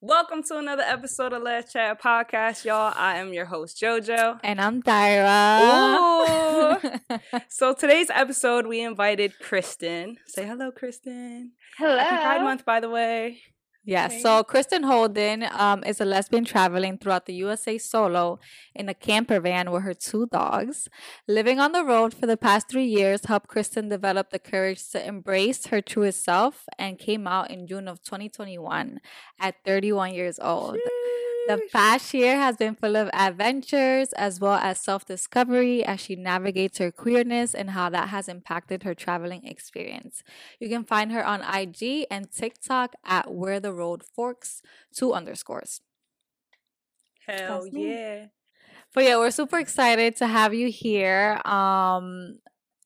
Welcome to another episode of Les Chat Podcast, y'all. I am your host, JoJo. And I'm Tyra. So today's episode, we invited Kristin. Say hello, Kristin. Hello. Happy Pride Month, by the way. Yes. Yeah, so Kristin Holden is a lesbian traveling throughout the USA solo in a camper van with her two dogs. Living on the road for the past 3 years helped Kristin develop the courage to embrace her truest self and came out in June of 2021 at 31 years old. Sheesh. The past year has been full of adventures as well as self-discovery as she navigates her queerness and how that has impacted her traveling experience. You can find her on IG and TikTok at wheretheroadforks, 2 underscores. Hell yeah. But yeah, we're super excited to have you here.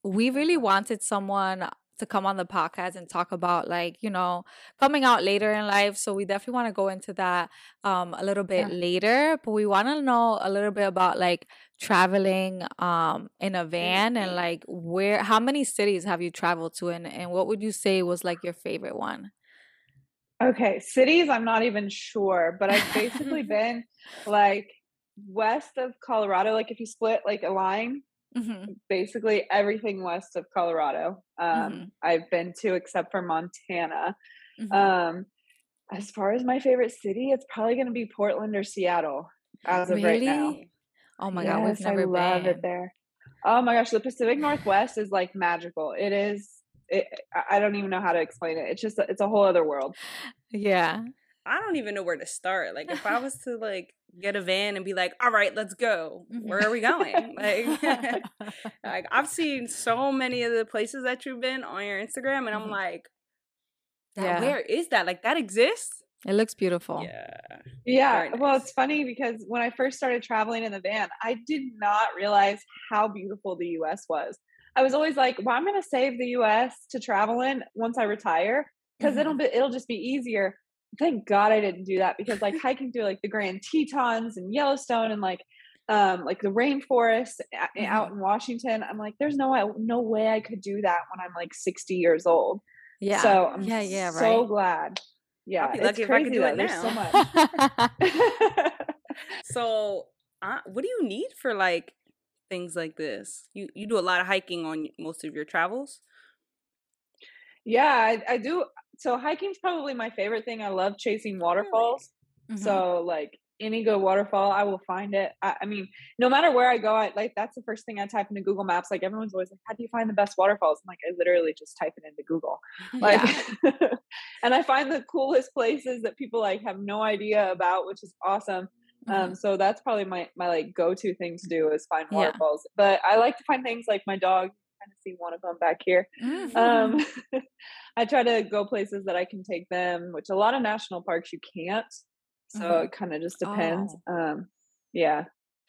We really wanted someone to come on the podcast and talk about, like, you know, coming out later in life. So we definitely want to go into that a little bit later. But we want to know a little bit about, like, traveling in a van and, like, where, how many cities have you traveled to, and what would you say was, like, your favorite one? Okay, cities, I'm not even sure, but I've basically been, like, west of Colorado. Like, if you split, like, a line, mm-hmm. basically everything west of Colorado mm-hmm. I've been to, except for Montana. Mm-hmm. As far as my favorite city, it's probably going to be Portland or Seattle as of right now. Oh my god, yes, we've never been. I love it there. Oh my gosh, the Pacific Northwest is, like, magical. It is. I don't even know how to explain it. It's just, it's a whole other world. Yeah. I don't even know where to start. Like, if I was to, like, get a van and be like, all right, let's go. Where are we going? Like, like, I've seen so many of the places that you've been on your Instagram, and I'm like, yeah, where is that? Like, that exists? It looks beautiful. Yeah. Yeah. Nice. Well, it's funny because when I first started traveling in the van, I did not realize how beautiful the U.S. was. I was always like, well, I'm going to save the U.S. to travel in once I retire because it'll just be easier. Thank God I didn't do that, because, like, hiking through, like, the Grand Tetons and Yellowstone and, like the rainforest out in Washington, I'm like, there's no way I could do that when I'm, like, 60 years old. Yeah. So I'm so glad. Yeah. I'll be lucky if I could do it now. So much. So what do you need for, like, things like this? You do a lot of hiking on most of your travels. Yeah, I do. So hiking's probably my favorite thing. I love chasing waterfalls. Really? Mm-hmm. So, like, any good waterfall, I will find it. I mean, no matter where I go, like, that's the first thing I type into Google Maps. Like, everyone's always like, how do you find the best waterfalls? I'm like, I literally just type it into Google. Like, yeah. And I find the coolest places that people, like, have no idea about, which is awesome. So that's probably my like go-to thing to do is find waterfalls. But I like to find things like my dog. Kind of see one of them back here. I try to go places that I can take them, which a lot of national parks you can't, so it kind of just depends.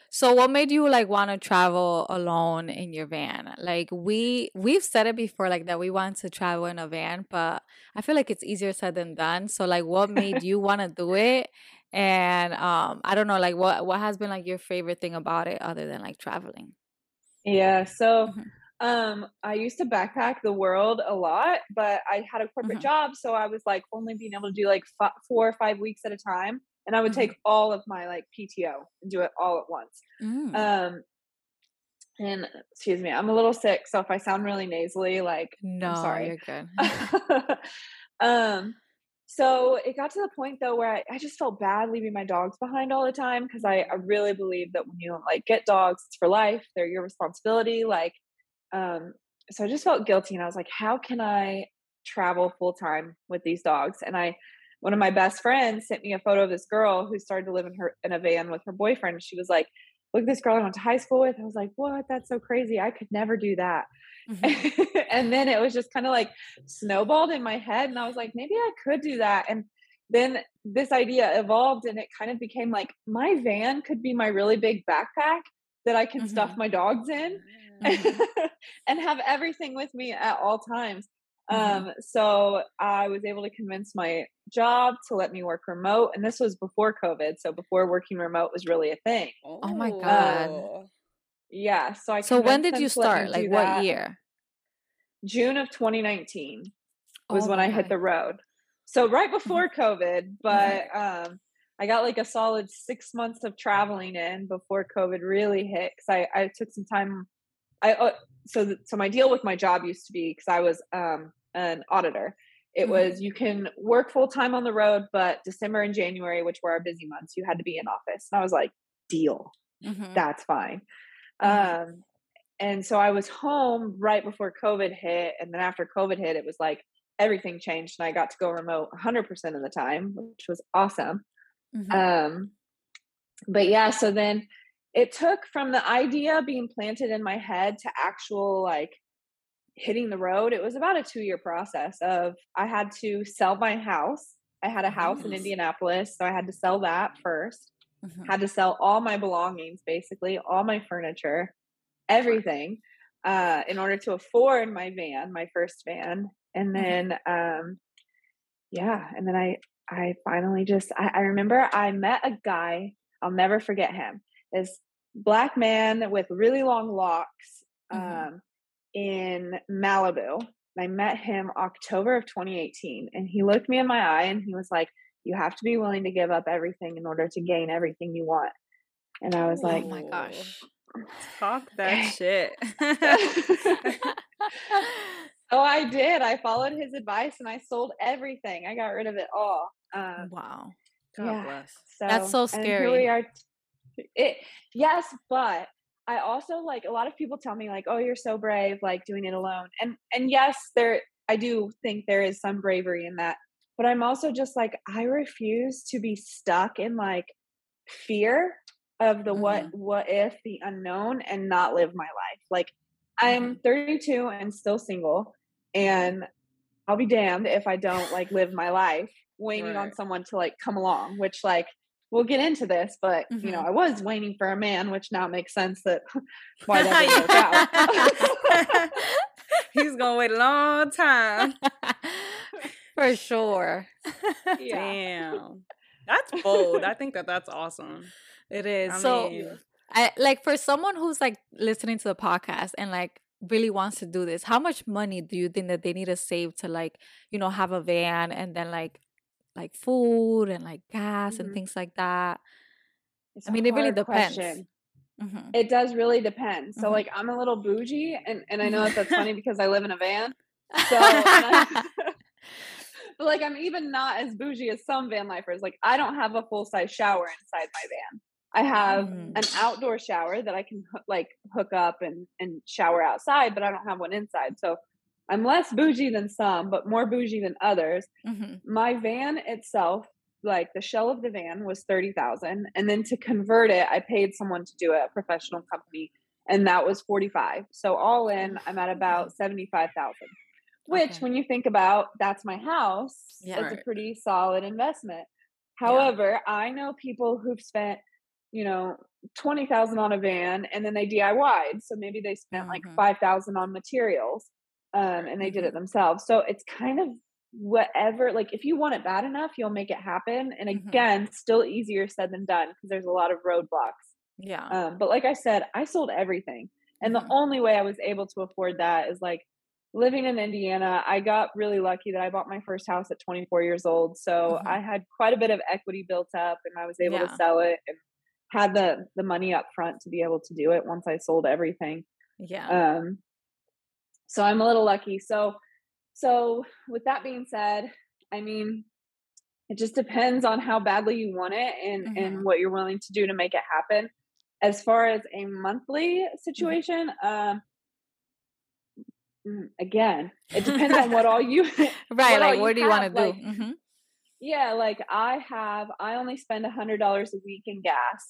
So what made you, like, want to travel alone in your van? Like, we've said it before, like, that we want to travel in a van, but I feel like it's easier said than done. So, like, what made you want to do it? And I don't know, like, what has been, like, your favorite thing about it other than, like, traveling? I used to backpack the world a lot, but I had a corporate job, so I was, like, only being able to do, like, 4 or 5 weeks at a time, and I would take all of my, like, PTO and do it all at once. And excuse me, I'm a little sick, so if I sound really nasally, like, no, I'm sorry. You're good. So it got to the point, though, where I just felt bad leaving my dogs behind all the time, because I really believe that when you, like, get dogs, it's for life. They're your responsibility, like. So I just felt guilty, and I was like, how can I travel full time with these dogs? And one of my best friends sent me a photo of this girl who started to live in a van with her boyfriend. She was like, look at this girl I went to high school with. I was like, what? That's so crazy. I could never do that. Mm-hmm. And then it was just kind of like snowballed in my head. And I was like, maybe I could do that. And then this idea evolved and it kind of became like, my van could be my really big backpack that I can mm-hmm. stuff my dogs in mm-hmm. and have everything with me at all times. Mm-hmm. So I was able to convince my job to let me work remote, and this was before COVID. So before working remote was really a thing. Oh my God. Yeah. So I, so when did you start? Like what year? June of 2019 was when I hit the road. So right before COVID, but, I got like a solid 6 months of traveling in before COVID really hit. Cause I took some time. So my deal with my job used to be, cause I was, an auditor. It mm-hmm. was, you can work full time on the road, but December and January, which were our busy months, you had to be in office. And I was like, deal, mm-hmm. that's fine. Mm-hmm. And so I was home right before COVID hit. And then after COVID hit, it was like, everything changed and I got to go remote 100% of the time, which was awesome. Mm-hmm. But yeah, so then it took from the idea being planted in my head to actual like hitting the road. It was about a 2-year process of, I had to sell my house. I had a house in Indianapolis. So I had to sell that first, mm-hmm. had to sell all my belongings, basically all my furniture, everything, in order to afford my van, my first van. And then, and then I finally just, I remember I met a guy, I'll never forget him, this black man with really long locks, mm-hmm. in Malibu. And I met him October of 2018, and he looked me in my eye and he was like, you have to be willing to give up everything in order to gain everything you want. And I was like, oh my gosh, fuck that shit. Oh, I did. I followed his advice and I sold everything. I got rid of it all. Wow. God bless. So, that's so scary. And here we are. Yes, but I also, like, a lot of people tell me like, oh, you're so brave, like doing it alone. And yes, I do think there is some bravery in that, but I'm also just like, I refuse to be stuck in like fear of the, mm-hmm. what if, the unknown, and not live my life. Like, I'm 32 and still single. And I'll be damned if I don't like live my life waiting on someone to like come along, which like, we'll get into this, but mm-hmm. you know, I was waiting for a man, which now makes sense that why that didn't work out. He's going to wait a long time. For sure. Yeah. Damn. That's bold. I think that's awesome. It is. I like, for someone who's like listening to the podcast and like really wants to do this, how much money do you think that they need to save to like, you know, have a van and then like food and like gas mm-hmm. and things like that? It's, I mean, it really depends. Mm-hmm. It does really depend. So mm-hmm. like, I'm a little bougie and I know that's funny because I live in a van. So but like, I'm even not as bougie as some van lifers. Like, I don't have a full size shower inside my van. I have an outdoor shower that I can hook up and shower outside, but I don't have one inside. So I'm less bougie than some, but more bougie than others. Mm-hmm. My van itself, like the shell of the van, was $30,000. And then to convert it, I paid someone to do it, a professional company, and that was $45,000. So all in, I'm at about $75,000, which when you think about, that's my house. Yeah, that's a pretty solid investment. However, I know people who've spent, you know, $20,000 on a van and then they DIY'd. So maybe they spent mm-hmm. like $5,000 on materials and they did it themselves. So it's kind of whatever, like if you want it bad enough, you'll make it happen. And again, still easier said than done because there's a lot of roadblocks. Yeah. But like I said, I sold everything. And the only way I was able to afford that is like living in Indiana. I got really lucky that I bought my first house at 24 years old. So I had quite a bit of equity built up and I was able to sell it and had the money up front to be able to do it once I sold everything. Yeah. So I'm a little lucky. So with that being said, I mean, it just depends on how badly you want it and what you're willing to do to make it happen. As far as a monthly situation, again, it depends on what all you, what do you want to do? Like, yeah. Like I only spend $100 a week in gas,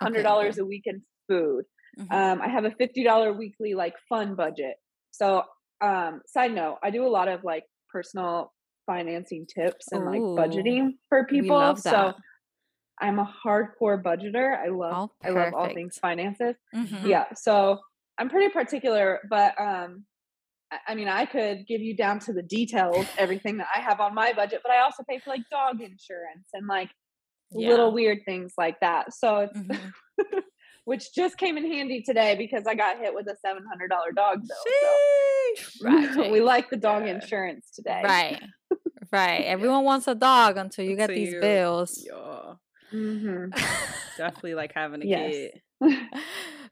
$100 a week in food. Mm-hmm. I have a $50 weekly like fun budget. So side note, I do a lot of like personal financing tips and like budgeting for people. We love that. So I'm a hardcore budgeter. I love all things finances. Mm-hmm. Yeah. So I'm pretty particular, but I mean, I could give you down to the details, everything that I have on my budget, but I also pay for like dog insurance and like little weird things like that. So it's, which just came in handy today because I got hit with a $700 dog bill. So. Right. We like the dog insurance today. Right. Right. Everyone wants a dog until you get these bills. Yeah. Mm-hmm. Definitely like having a kid.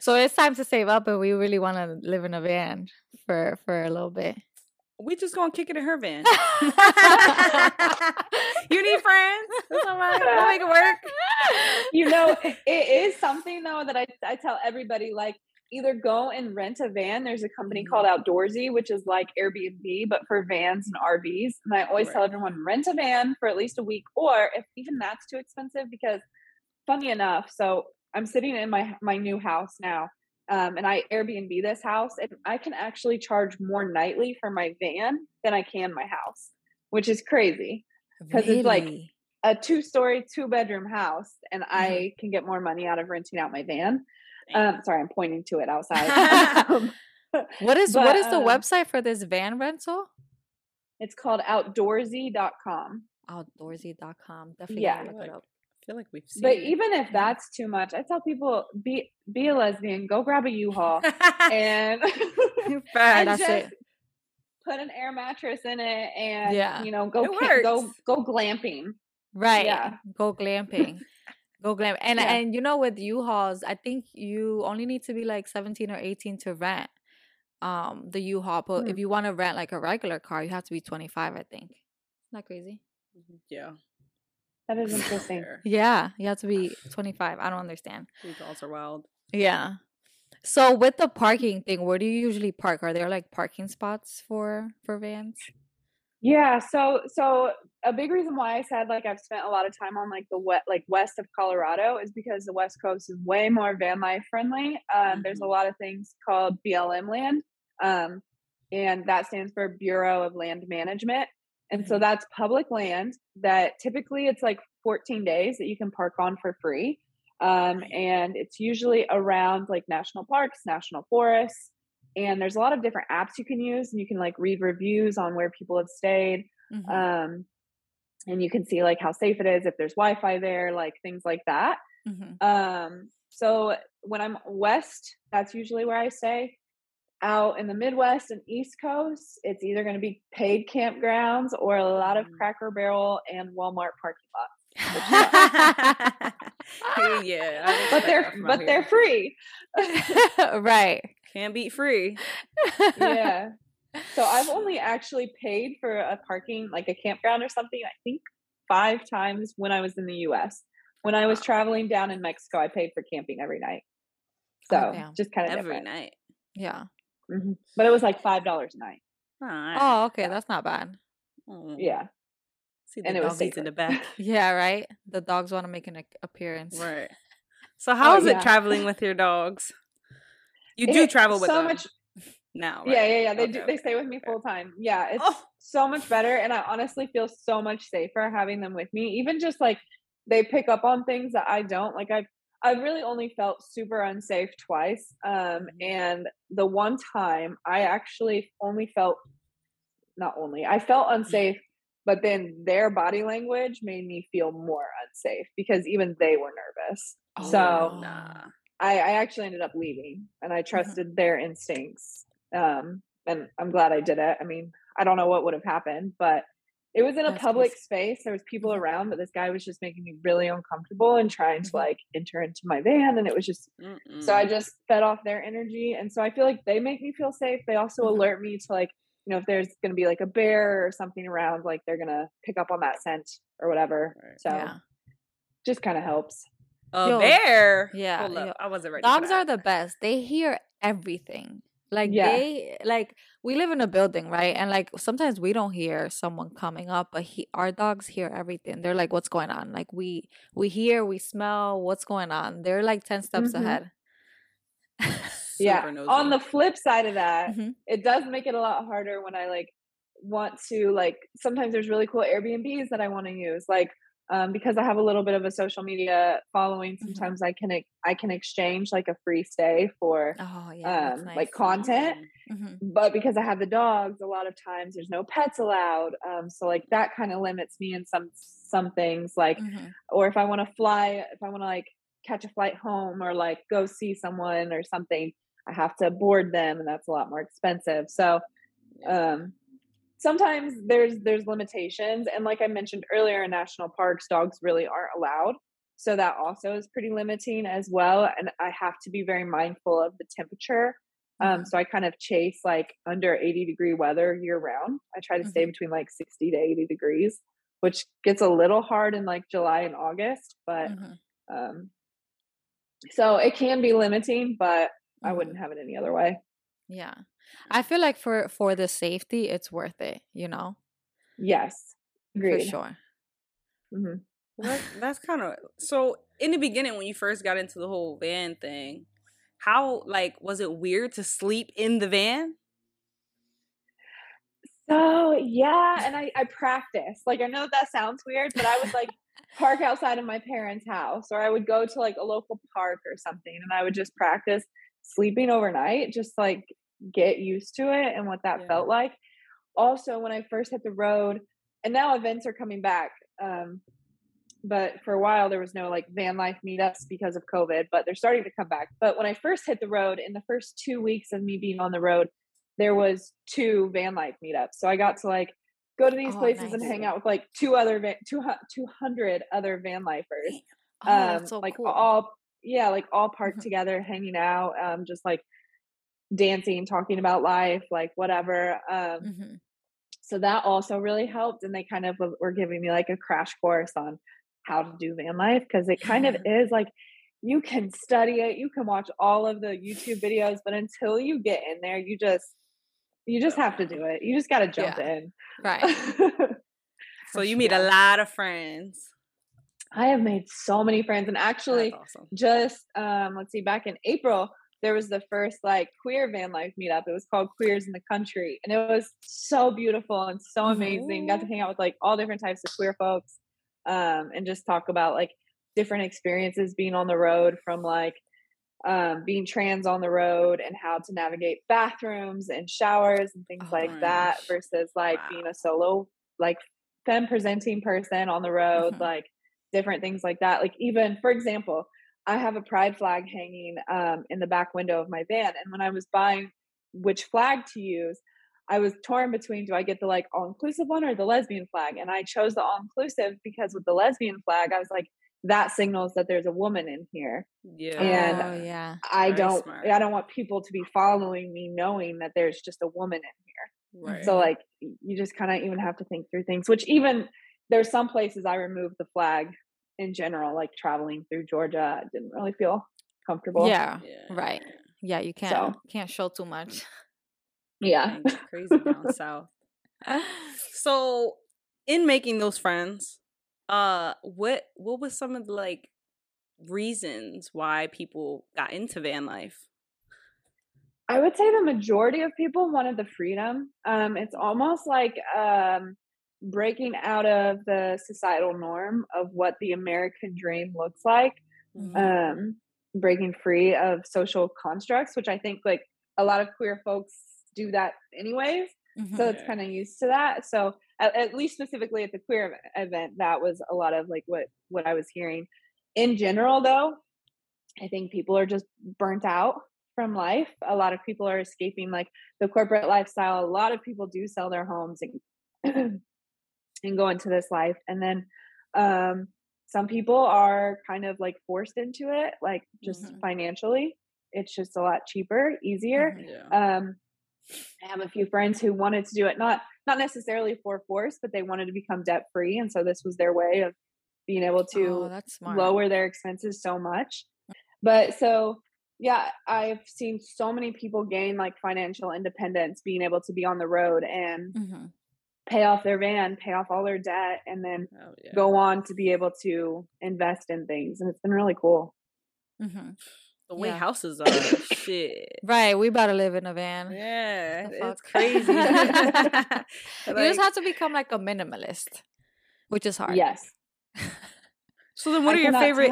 So it's time to save up, but we really want to live in a van for a little bit. We just gonna kick it in her van. You need friends. That's all right. We'll make it work. You know, it is something though that I tell everybody, like, either go and rent a van. There's a company called Outdoorsy, which is like Airbnb, but for vans and RVs. And I always tell everyone, rent a van for at least a week, or if even that's too expensive, because funny enough, so I'm sitting in my new house now, and I Airbnb this house, and I can actually charge more nightly for my van than I can my house, which is crazy because it's like a 2-story, 2-bedroom house, and I can get more money out of renting out my van. Sorry, I'm pointing to it outside. What is the website for this van rental? It's called outdoorsy.com. Outdoorsy.com. Definitely. Yeah. Look it up. I feel like we've seen it. But even if that's too much, I tell people, be a lesbian, go grab a U-Haul and, that's just it. Put an air mattress in it and, you know, go glamping. Right. Yeah. Go glamping. Go glam. And and you know, with U-Hauls, I think you only need to be like 17 or 18 to rent the U-Haul. But if you want to rent like a regular car, you have to be 25, I think. Isn't that crazy? Yeah. That is interesting. Yeah. You have to be 25. I don't understand. U-Hauls are wild. Yeah. So with the parking thing, where do you usually park? Are there like parking spots for vans? Yeah. So a big reason why I said like I've spent a lot of time on like the west of Colorado is because the West Coast is way more van life friendly. There's a lot of things called BLM land. And that stands for Bureau of Land Management. And so that's public land that typically it's like 14 days that you can park on for free. And it's usually around like national parks, national forests. And there's a lot of different apps you can use, and you can like read reviews on where people have stayed. And you can see like how safe it is, if there's Wi-Fi there, like things like that. So when I'm west, that's usually where I stay. Out in the Midwest and East Coast, it's either going to be paid campgrounds or a lot of Cracker Barrel and Walmart parking lots. Yeah, but they're free. Right. Can be free. Yeah. So I've only actually paid for a parking, like a campground or something, I think 5 times when I was in the US. When I was traveling down in Mexico, I paid for camping every night. So just kind of every night. Yeah. But it was like $5 a night. Oh, okay. Yeah. That's not bad. Yeah. See the doggies in the back. Yeah, right? The dogs want to make an appearance. Right. So how is it traveling with your dogs? You travel with them now, right? Yeah. They stay with me full time. Yeah, it's so much better. And I honestly feel so much safer having them with me. Even just like they pick up on things that I don't. Like I've really only felt super unsafe twice. And the one time I actually felt unsafe, but then their body language made me feel more unsafe because even they were nervous. I actually ended up leaving, and I trusted their instincts. And I'm glad I did it. I mean, I don't know what would have happened, but it was in a public space. There was people around, but this guy was just making me really uncomfortable and trying to like enter into my van. And it was just, so I just fed off their energy. And so I feel like they make me feel safe. They also alert me to like, you know, if there's going to be like a bear or something around, like they're going to pick up on that scent or whatever. So just kind of helps. A bear? Yeah. I wasn't ready. Dogs are the best. They hear everything. Like we live in a building, right? And like sometimes we don't hear someone coming up, but our dogs hear everything. They're like, what's going on? Like we hear, we smell, what's going on. They're like 10 steps ahead. Yeah. Nosy. On the flip side of that, mm-hmm. it does make it a lot harder when I like want to like, sometimes there's really cool Airbnbs that I want to use. Like, because I have a little bit of a social media following, sometimes mm-hmm. I can exchange like a free stay for nice. Like content, mm-hmm. but because I have the dogs, a lot of times there's no pets allowed. So like that kind of limits me in some things like, mm-hmm. or if I want to fly, if I want to like catch a flight home or like go see someone or something, I have to board them, and that's a lot more expensive. So, sometimes there's limitations. And like I mentioned earlier, in national parks, dogs really aren't allowed. So that also is pretty limiting as well. And I have to be very mindful of the temperature. So I kind of chase like under 80 degree weather year round. I try to stay between like 60 to 80 degrees, which gets a little hard in like July and August. But so it can be limiting, but I wouldn't have it any other way. Yeah. I feel like for the safety, it's worth it, you know? Yes. Agreed. For sure. Mm-hmm. Well, that's kind of... So in the beginning, when you first got into the whole van thing, how, like, was it weird to sleep in the van? So, yeah. And I practiced. Like, I know that sounds weird, but I would, like, park outside of my parents' house, or I would go to, like, a local park or something, and I would just practice sleeping overnight, just, like... get used to it and what that felt like. Also, when I first hit the road, and now events are coming back, but for a while there was no like van life meetups because of COVID, but they're starting to come back. But when I first hit the road, in the first 2 weeks of me being on the road, there was 2 van life meetups. So I got to like go to these places and hang out with like 200 other van lifers. That's so like cool. all parked together, hanging out, just like dancing, talking about life, like whatever. So that also really helped. And they kind of were giving me like a crash course on how to do van life, because it kind of is like, you can study it, you can watch all of the YouTube videos, but until you get in there, you just have to do it. You just got to jump in. Right. So you meet a lot of friends. I have made so many friends. And actually just, let's see, back in April, there was the first like queer van life meetup. It was called Queers in the Country. And it was so beautiful and so amazing. Got to hang out with like all different types of queer folks, and just talk about like different experiences being on the road, from like being trans on the road and how to navigate bathrooms and showers and things like that, versus like being a solo, like femme presenting person on the road, like different things like that. Like even, for example, I have a pride flag hanging in the back window of my van. And when I was buying which flag to use, I was torn between, do I get the like all-inclusive one or the lesbian flag? And I chose the all-inclusive because with the lesbian flag, I was like, that signals that there's a woman in here. Yeah. And I don't want people to be following me knowing that there's just a woman in here. Right. So like, you just kind of even have to think through things, which even there's some places I removed the flag in general, like traveling through Georgia, I didn't really feel comfortable. Yeah. Right. Yeah. You can't show too much. Yeah. Crazy down south. So in making those friends, what was some of the like reasons why people got into van life? I would say the majority of people wanted the freedom. It's almost like, breaking out of the societal norm of what the American dream looks like, breaking free of social constructs, which I think like a lot of queer folks do that anyways. So it's kind of used to that. So at least specifically at the queer event, that was a lot of like what I was hearing. In general though, I think people are just burnt out from life. A lot of people are escaping like the corporate lifestyle. A lot of people do sell their homes and go into this life. And then some people are kind of like forced into it, like just financially. It's just a lot cheaper, easier. I have a few friends who wanted to do it, not necessarily for force, but they wanted to become debt free. And so this was their way of being able to lower their expenses so much. But so, yeah, I've seen so many people gain like financial independence, being able to be on the road and pay off their van, pay off all their debt, and then go on to be able to invest in things. And it's been really cool. The way houses are. Shit. Right. We about to live in a van. Yeah. It's crazy. You just have to become like a minimalist, which is hard. Yes. So then what are your favorite...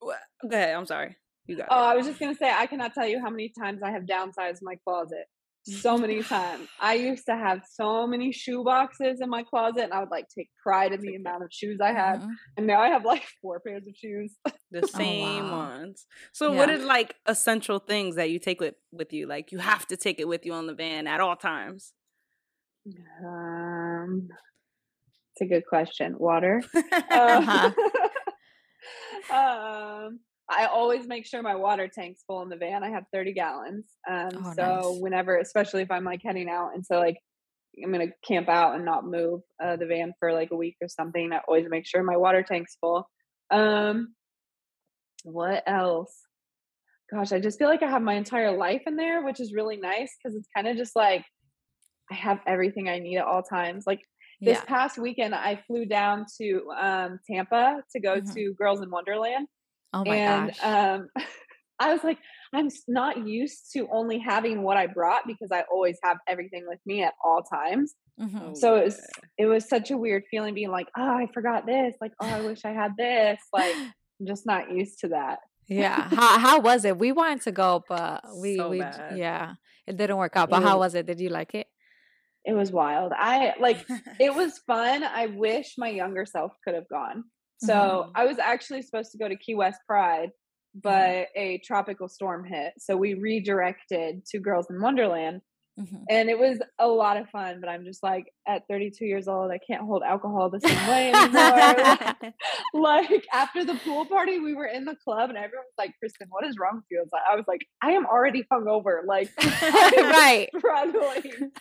Go ahead. I'm sorry. You got it. Oh, I was just going to say, I cannot tell you how many times I have downsized my closet. So many times. I used to have so many shoe boxes in my closet, and I would like take pride in the amount of shoes I had. Mm-hmm. And now I have like 4 pairs of shoes. The same ones. So what are like essential things that you take with you? Like you have to take it with you on the van at all times. It's a good question. Water. I always make sure my water tank's full in the van. I have 30 gallons. So whenever, especially if I'm like heading out and so like I'm going to camp out and not move the van for like a week or something, I always make sure my water tank's full. What else? Gosh, I just feel like I have my entire life in there, which is really nice because it's kind of just like I have everything I need at all times. Like this past weekend, I flew down to Tampa to go to Girls in Wonderland. Oh my gosh. I was like, I'm not used to only having what I brought because I always have everything with me at all times. Mm-hmm. So it was such a weird feeling being like, oh, I forgot this. Like, oh, I wish I had this. Like, I'm just not used to that. Yeah. How was it? We wanted to go, but it didn't work out. But how was it? Did you like it? It was wild. It was fun. I wish my younger self could have gone. So I was actually supposed to go to Key West Pride, but a tropical storm hit. So we redirected to Girls in Wonderland and it was a lot of fun, but I'm just like at 32 years old, I can't hold alcohol the same way anymore. Like after the pool party, we were in the club and everyone was like, Kristin, what is wrong with you? I was like, I am already hungover. Like, right. Struggling.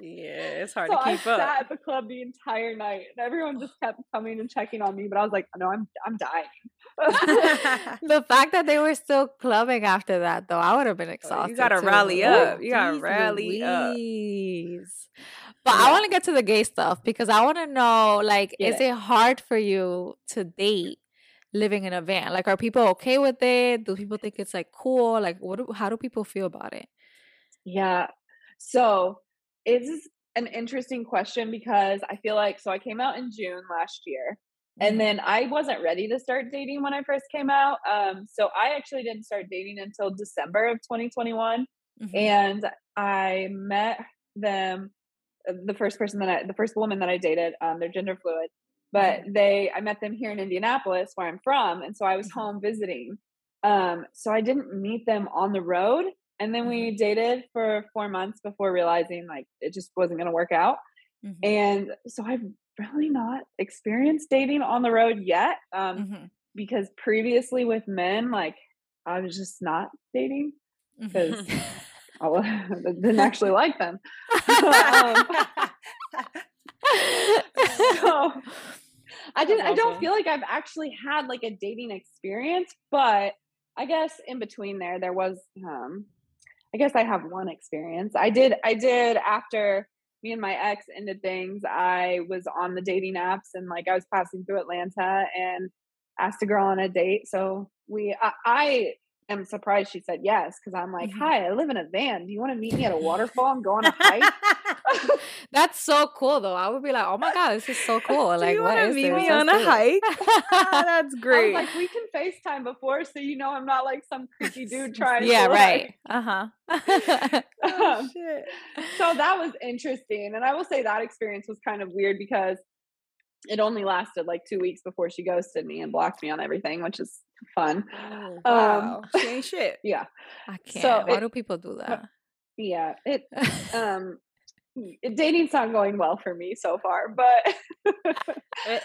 Yeah, it's hard to keep up. I sat at the club the entire night, and everyone just kept coming and checking on me. But I was like, "No, I'm dying." The fact that they were still clubbing after that, though, I would have been exhausted. You gotta rally up. You gotta rally up. But I want to get to the gay stuff because I want to know, like, is it hard for you to date living in a van? Like, are people okay with it? Do people think it's like cool? Like, how do people feel about it? Yeah. So. It's an interesting question because I feel like, I came out in June last year and then I wasn't ready to start dating when I first came out. So I actually didn't start dating until December of 2021. Mm-hmm. And I met the first woman that I dated, they're gender fluid, but I met them here in Indianapolis where I'm from. And so I was home visiting. So I didn't meet them on the road. And then we dated for 4 months before realizing like it just wasn't going to work out. Mm-hmm. And so I've really not experienced dating on the road yet because previously with men, like I was just not dating because I didn't actually like them. So I don't feel like I've actually had like a dating experience, but I guess in between there was, I guess I have one experience. I did after me and my ex ended things, I was on the dating apps and like I was passing through Atlanta and asked a girl on a date. So I am surprised she said yes. Cause I'm like, hi, I live in a van. Do you want to meet me at a waterfall and go on a hike? That's so cool though. I would be like, oh my God, this is so cool. Like, what is this? Do you want to meet me on a hike? That's great. I'm like, we can FaceTime before. So, you know, I'm not like some creepy dude trying to. Yeah. Right. Oh, shit. So that was interesting. And I will say that experience was kind of weird because it only lasted like 2 weeks before she ghosted me and blocked me on everything, which is fun. Oh, wow. She ain't shit. Yeah. I can't. So why do people do that? Yeah. Dating's not going well for me so far, but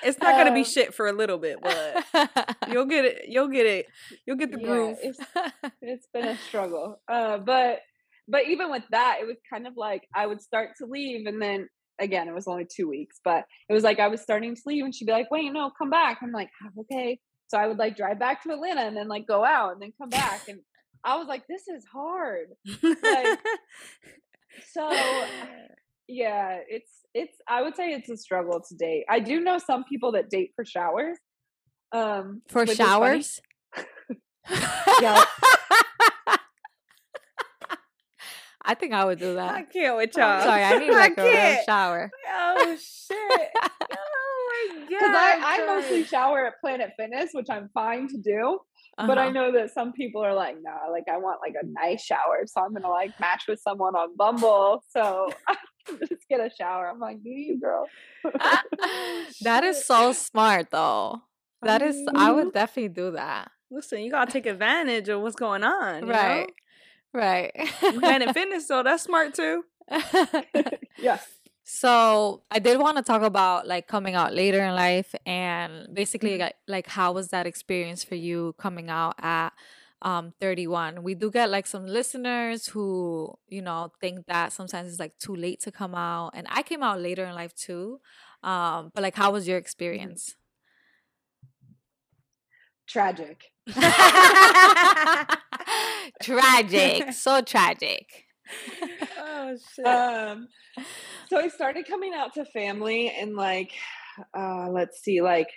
it's not going to be shit for a little bit, but you'll get it. You'll get the groove. It's been a struggle. But even with that, it was kind of like I would start to leave and then again, it was only 2 weeks, but it was like I was starting to leave and she'd be like, wait, no, come back. I'm like, oh, okay. So I would like drive back to Atlanta and then like go out and then come back. And I was like, this is hard. Like, so yeah, I would say it's a struggle to date. I do know some people that date for showers. For showers? Yep. I think I would do that. I can't with y'all. Sorry, I need like a real shower. Oh, shit. Oh, my God. Because I mostly shower at Planet Fitness, which I'm fine to do. Uh-huh. But I know that some people are like, nah, like I want like a nice shower. So I'm going to like match with someone on Bumble. So I'm just get a shower. I'm like, do you, girl? That is so smart, though. That is, I would definitely do that. Listen, you got to take advantage of what's going on. Right. You know? Right. Planet Fitness, though, that's smart too. Yeah. So I did want to talk about like coming out later in life and basically like how was that experience for you coming out at 31? We do get like some listeners who, you know, think that sometimes it's like too late to come out. And I came out later in life too. But like, how was your experience? Tragic. Tragic. So tragic. Oh, shit. So I started coming out to family in like, let's see, like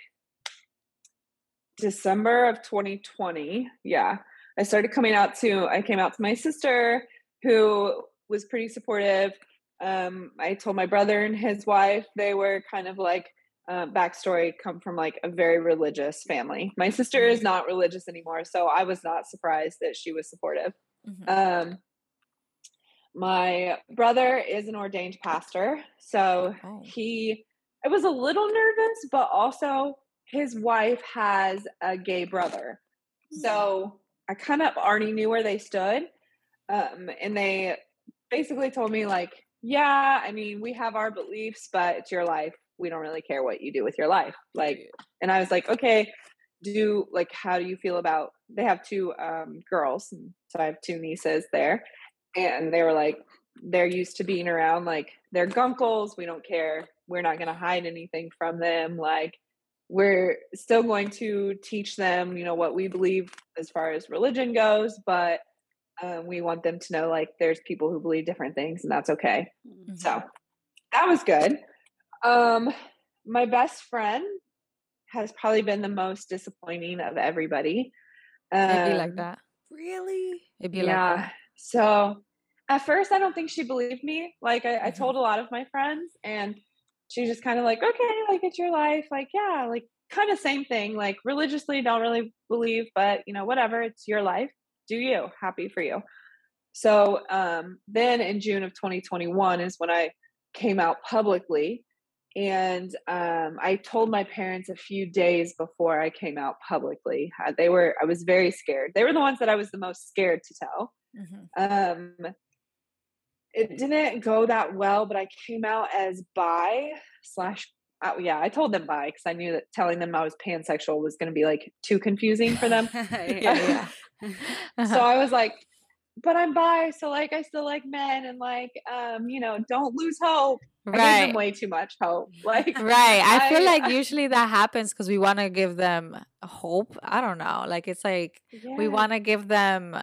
December of 2020. Yeah. I came out to my sister who was pretty supportive. I told my brother and his wife. They were kind of like, backstory, come from like a very religious family. My sister is not religious anymore, so I was not surprised that she was supportive. Mm-hmm. My brother is an ordained pastor, so I was a little nervous, but also his wife has a gay brother. Mm-hmm. So I kind of already knew where they stood. And they basically told me like, yeah, I mean, we have our beliefs, but it's your life. We don't really care what you do with your life. Like, and I was like, okay, how do you feel about, they have two girls. So I have two nieces there. And they were like, they're used to being around, like they're gunkles. We don't care. We're not going to hide anything from them. Like we're still going to teach them, you know, what we believe as far as religion goes, but we want them to know, like there's people who believe different things and that's okay. Mm-hmm. So that was good. My best friend has probably been the most disappointing of everybody. It'd be like that. Really? It'd be like that. So at first I don't think she believed me. Like I told a lot of my friends and she just kind of like, okay, like it's your life. Like, yeah, like kind of same thing. Like religiously don't really believe, but you know, whatever, it's your life. Do you? Happy for you. So, then in June of 2021 is when I came out publicly. And I told my parents a few days before I came out publicly. I was very scared. They were the ones that I was the most scared to tell. Mm-hmm. It didn't go that well, but I came out as bi/I told them bi because I knew that telling them I was pansexual was going to be like too confusing for them. Yeah. So I was like, but I'm bi, so like I still like men, and like you know, don't lose hope. Right. I gave them way too much hope. Like right. I feel like usually that happens because we want to give them hope. I don't know. Like it's like we want to give them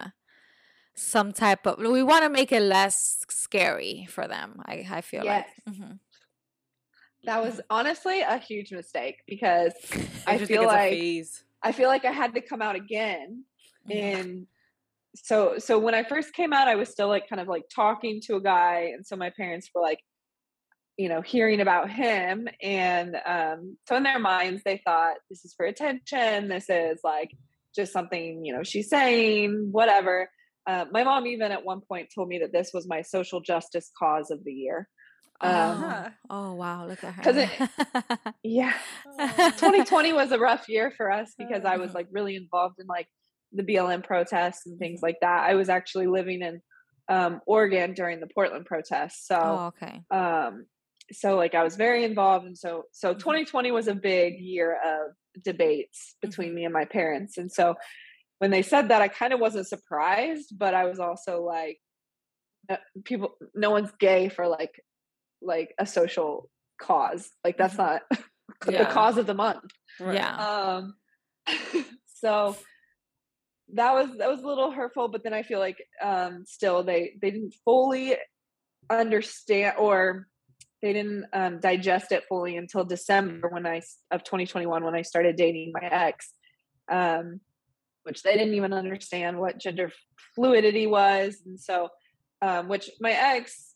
some type of. We want to make it less scary for them. I feel like that was honestly a huge mistake because I feel like I had to come out again in. So when I first came out, I was still like kind of like talking to a guy. And so my parents were like, you know, hearing about him. And so in their minds, they thought this is for attention. This is like just something, you know, she's saying, whatever. My mom even at one point told me that this was my social justice cause of the year. Oh, wow. Look at her. 'Cause it, 2020 was a rough year for us because I was like really involved in like the BLM protests and things like that. I was actually living in Oregon during the Portland protests. So, so like I was very involved. And so 2020 was a big year of debates between me and my parents. And so when they said that, I kind of wasn't surprised, but I was also like, no one's gay for like a social cause. Like that's not the cause of the month. Right. Yeah. So that was a little hurtful, but then I feel like still they didn't fully understand or they didn't digest it fully until December of 2021 when I started dating my ex. which they didn't even understand what gender fluidity was. And so, which my ex,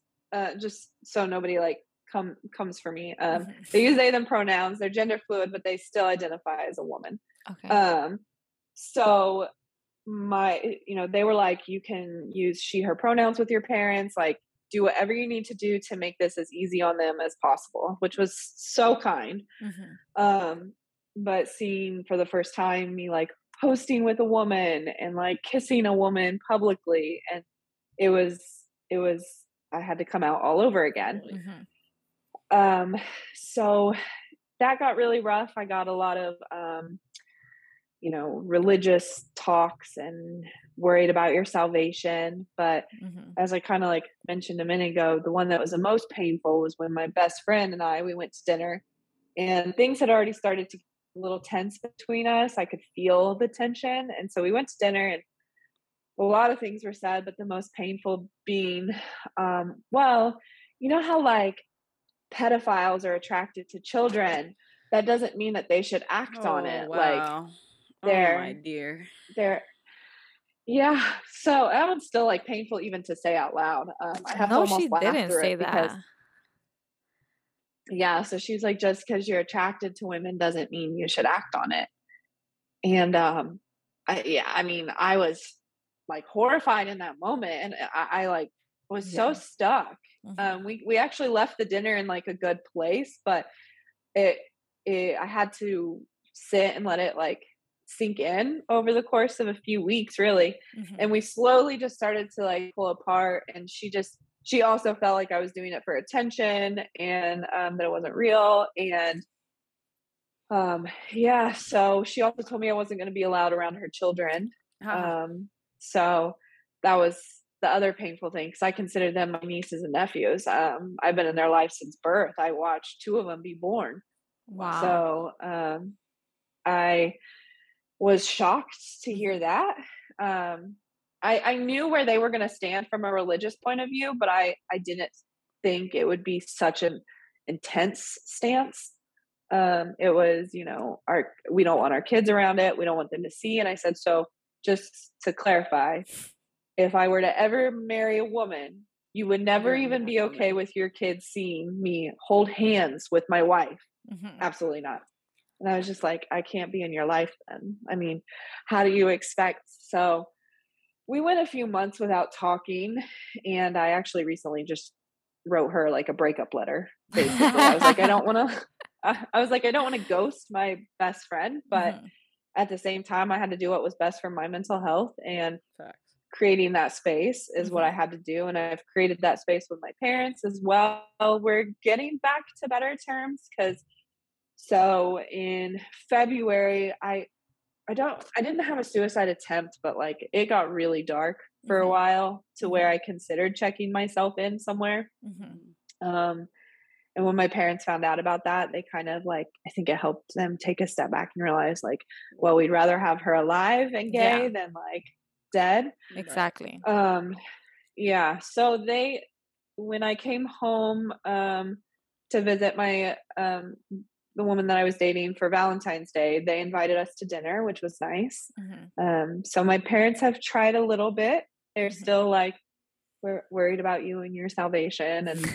just so nobody like comes for me. They use they, them pronouns, they're gender fluid, but they still identify as a woman. Okay. So my, you know, they were like, you can use she, her pronouns with your parents, like do whatever you need to do to make this as easy on them as possible, which was so kind. Mm-hmm. But seeing for the first time me like posting with a woman and like kissing a woman publicly, and it was I had to come out all over again. Mm-hmm. So that got really rough. I got a lot of you know, religious talks and worried about your salvation. But mm-hmm. as I kind of like mentioned a minute ago, the one that was the most painful was when my best friend and I, we went to dinner and things had already started to get a little tense between us. I could feel the tension. And so we went to dinner and a lot of things were said, but the most painful being, well, you know how like pedophiles are attracted to children. That doesn't mean that they should act on it. Wow. Like, there, oh my dear. There, yeah. So that one's still like painful even to say out loud. I have no, she didn't say that. Because, yeah. So she's like, just because you're attracted to women doesn't mean you should act on it. And I was like horrified in that moment, and I like was so stuck. Mm-hmm. We actually left the dinner in like a good place, but I had to sit and let it like sink in over the course of a few weeks, really. Mm-hmm. And we slowly just started to like pull apart, and she also felt like I was doing it for attention and that it wasn't real. And so she also told me I wasn't going to be allowed around her children. Uh-huh. So that was the other painful thing, because I consider them my nieces and nephews. I've been in their life since birth. I watched two of them be born. Wow. So I was shocked to hear that. I knew where they were going to stand from a religious point of view, but I didn't think it would be such an intense stance. It was, you know, we don't want our kids around it. We don't want them to see. And I said, so just to clarify, if I were to ever marry a woman, you would never even be okay with your kids seeing me hold hands with my wife. Mm-hmm. Absolutely not. And I was just like, I can't be in your life then. I mean, how do you expect? So we went a few months without talking. And I actually recently just wrote her like a breakup letter. Basically. I was like, I don't want to ghost my best friend. But mm-hmm. at the same time, I had to do what was best for my mental health. And creating that space is mm-hmm. what I had to do. And I've created that space with my parents as well. We're getting back to better terms So in February, I didn't have a suicide attempt, but like it got really dark for mm-hmm. a while to where I considered checking myself in somewhere. Mm-hmm. And when my parents found out about that, they kind of like, I think it helped them take a step back and realize like, well, we'd rather have her alive and gay than like dead. Exactly. Yeah. So when I came home, to visit my, the woman that I was dating for Valentine's Day, they invited us to dinner, which was nice. Mm-hmm. So my parents have tried a little bit. They're mm-hmm. still like, we're worried about you and your salvation. And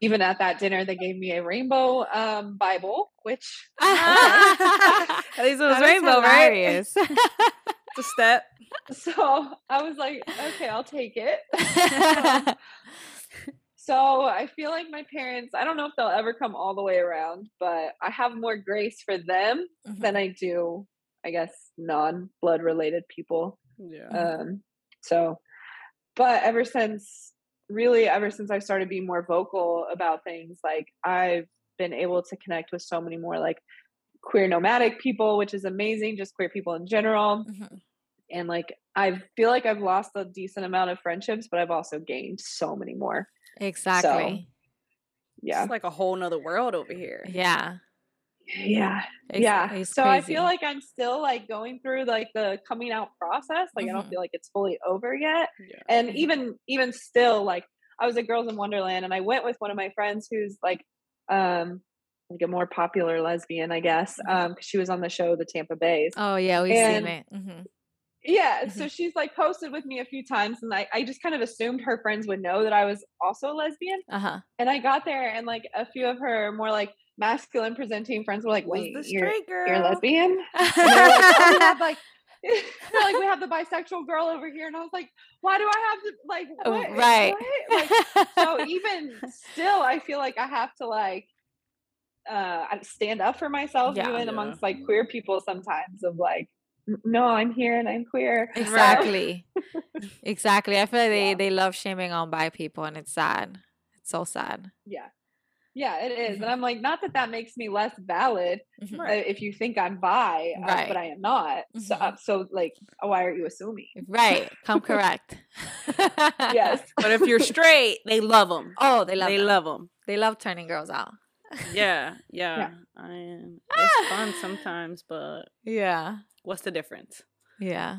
even at that dinner, they gave me a rainbow Bible, which at least it was rainbow, right? It's a step. So I was like, okay, I'll take it. So I feel like my parents, I don't know if they'll ever come all the way around, but I have more grace for them mm-hmm. than I do, I guess, non-blood related people. Yeah. But ever since I started being more vocal about things, like I've been able to connect with so many more like queer nomadic people, which is amazing, just queer people in general. Mm-hmm. And like, I feel like I've lost a decent amount of friendships, but I've also gained so many more. Exactly. So, yeah. It's like a whole nother world over here. Yeah. Yeah. Yeah. So I feel like I'm still like going through like the coming out process. Like mm-hmm. I don't feel like it's fully over yet. Yeah. And even still, like I was at Girls in Wonderland and I went with one of my friends who's like a more popular lesbian, I guess. 'Cause she was on the show, The Tampa Bays. Oh yeah. We've seen it. Mm-hmm. Yeah. Mm-hmm. So she's like posted with me a few times, and I just kind of assumed her friends would know that I was also a lesbian. Uh-huh. And I got there, and like a few of her more like masculine presenting friends were like, wait, you're a lesbian? And we have the bisexual girl over here. And I was like, why do I have to like, what? Right. What? Like, so even still, I feel like I have to like, stand up for myself, even amongst like queer people sometimes, of like, no, I'm here and I'm queer. Exactly. Exactly. I feel like they love shaming on bi people, and it's sad. It's so sad. Yeah. Yeah, it is. Mm-hmm. And I'm like, not that makes me less valid if you think I'm bi, but I am not. Mm-hmm. So like, why are you assuming? Right. Come correct. Yes. But if you're straight, they love them. Oh, they love them. They love turning girls out. Yeah. I am. It's fun sometimes, but what's the difference? Yeah.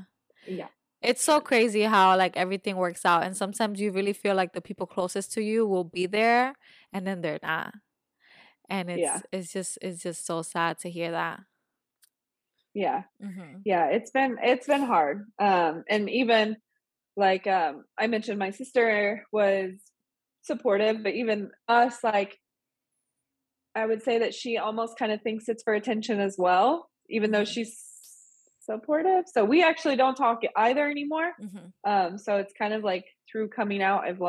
It's so crazy how like everything works out, and sometimes you really feel like the people closest to you will be there, and then they're not. And it's just so sad to hear that. Yeah. Mm-hmm. Yeah, it's been hard. And even like I mentioned my sister was supportive, but even us, like I would say that she almost kind of thinks it's for attention as well, even though she's supportive. So we actually don't talk either anymore. Mm-hmm. So it's kind of like through coming out, I've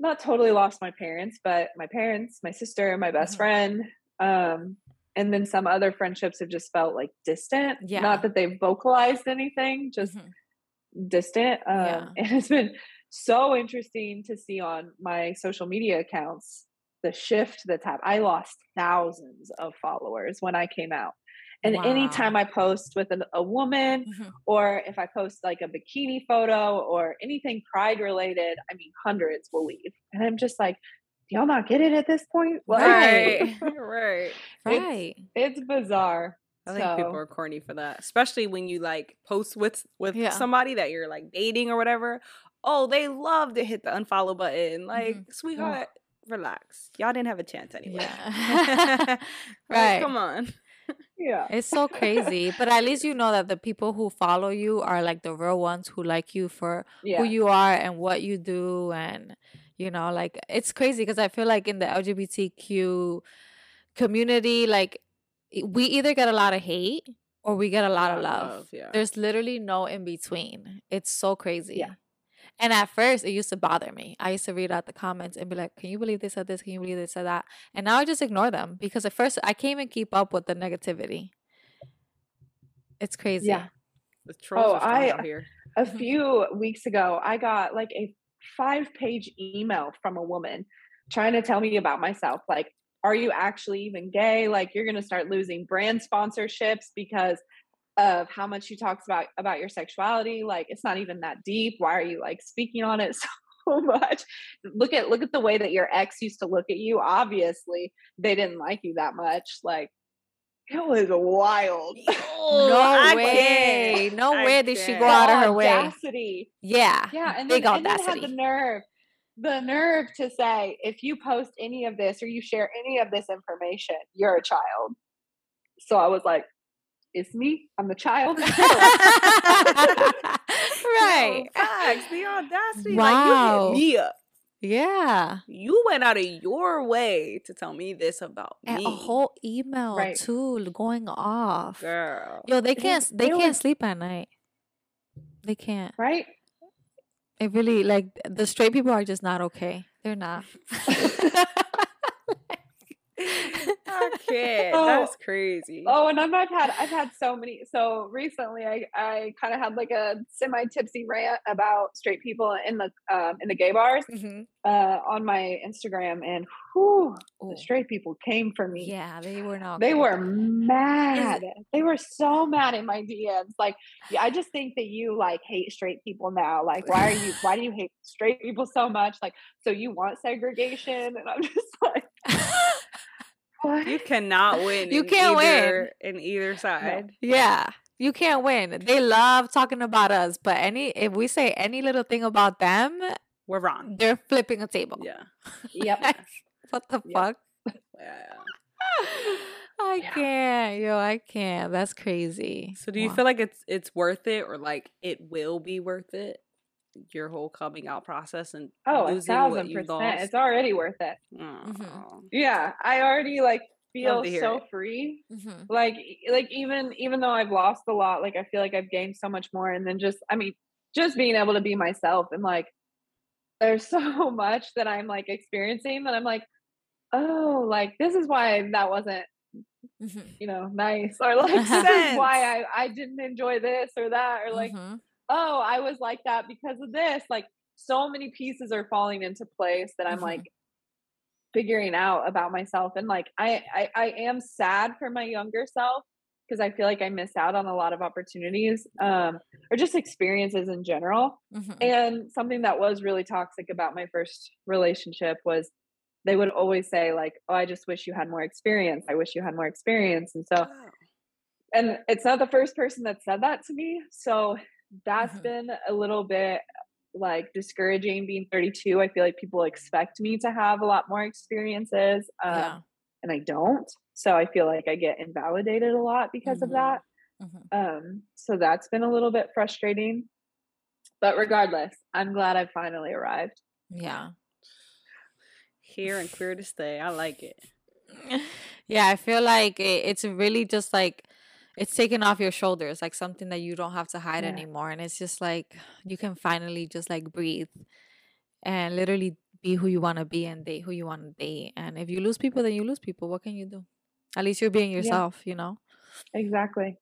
not totally lost my parents, but my parents, my sister, my best friend, and then some other friendships have just felt like distant. Yeah. Not that they've vocalized anything, just distant. And it's been so interesting to see on my social media accounts the shift that's happened. I lost thousands of followers when I came out. And anytime I post with a woman, or if I post like a bikini photo or anything pride related, I mean, hundreds will leave. And I'm just like, do y'all not get it at this point? Like, right. It's bizarre. I think people are corny for that, especially when you like post with somebody that you're like dating or whatever. Oh, they love to hit the unfollow button. Like, sweetheart, relax. Y'all didn't have a chance anyway. Yeah. Right. Like, come on. Yeah. It's so crazy. But at least you know that the people who follow you are like the real ones who like you for who you are and what you do. And, you know, like it's crazy because I feel like in the LGBTQ community, like we either get a lot of hate or we get a lot of love. Yeah. There's literally no in between. It's so crazy. Yeah. And at first, it used to bother me. I used to read out the comments and be like, can you believe they said this? Can you believe they said that? And now I just ignore them because at first, I can't even keep up with the negativity. It's crazy. Yeah. The trolls are coming out here. A few weeks ago, I got like a 5-page email from a woman trying to tell me about myself. Like, are you actually even gay? Like, you're going to start losing brand sponsorships because of how much you talked about your sexuality. Like, it's not even that deep. Why are you like speaking on it so much? Look at the way that your ex used to look at you. Obviously they didn't like you that much. Like, it was wild. No way did she go out of her way. Audacity. Yeah. And big audacity. They had the nerve to say, if you post any of this or you share any of this information, you're a child. So I was like, it's me. I'm the child. Right. No, facts. The audacity. Wow. Like, you hit me up. Yeah. You went out of your way to tell me this about me. A whole email too, going off. Girl. Yo, they can't sleep at night. They can't. Right? It really, like, the straight people are just not okay. They're not. Okay, that's crazy. Oh, and I've had so many. So recently, I kind of had like a semi tipsy rant about straight people in the gay bars on my Instagram, and the straight people came for me. Yeah, they were not. They were mad. They were so mad in my DMs. Like, I just think that you like hate straight people now. Like, why do you hate straight people so much? Like, so you want segregation? And I'm just like. What? You cannot win. You can't win in either side. No. Yeah, you can't win. They love talking about us, but if we say any little thing about them, we're wrong. They're flipping a table. Yeah. Yep. What the fuck? Yeah. I can't. That's crazy. So do you feel like it's worth it, or like it will be worth it? Your whole coming out process and losing 1,000%. It's already worth it. Mm-hmm. Yeah. I already feel so free. Mm-hmm. Even though I've lost a lot, I feel like I've gained so much more. And then just being able to be myself, and there's so much that I'm experiencing that I'm this is why that wasn't, mm-hmm. Nice, or this is why I didn't enjoy this or that, or mm-hmm. oh, I was like that because of this. So many pieces are falling into place that I'm mm-hmm. Figuring out about myself. And I am sad for my younger self, because I feel like I miss out on a lot of opportunities, or just experiences in general. Mm-hmm. And something that was really toxic about my first relationship was they would always say oh, I just wish you had more experience. I wish you had more experience. And so, and it's not the first person that said that to me. So that's mm-hmm. been a little bit discouraging being 32. I feel like people expect me to have a lot more experiences, and I don't. So I feel like I get invalidated a lot because mm-hmm. of that. Mm-hmm. So that's been a little bit frustrating, but regardless, I'm glad I finally arrived. Yeah. Here and queer to stay. I like it. Yeah. I feel like it's really just it's taken off your shoulders, something that you don't have to hide anymore. And it's just you can finally just breathe and literally be who you want to be and date who you want to date. And if you lose people, then you lose people. What can you do? At least you're being yourself, you know? Exactly.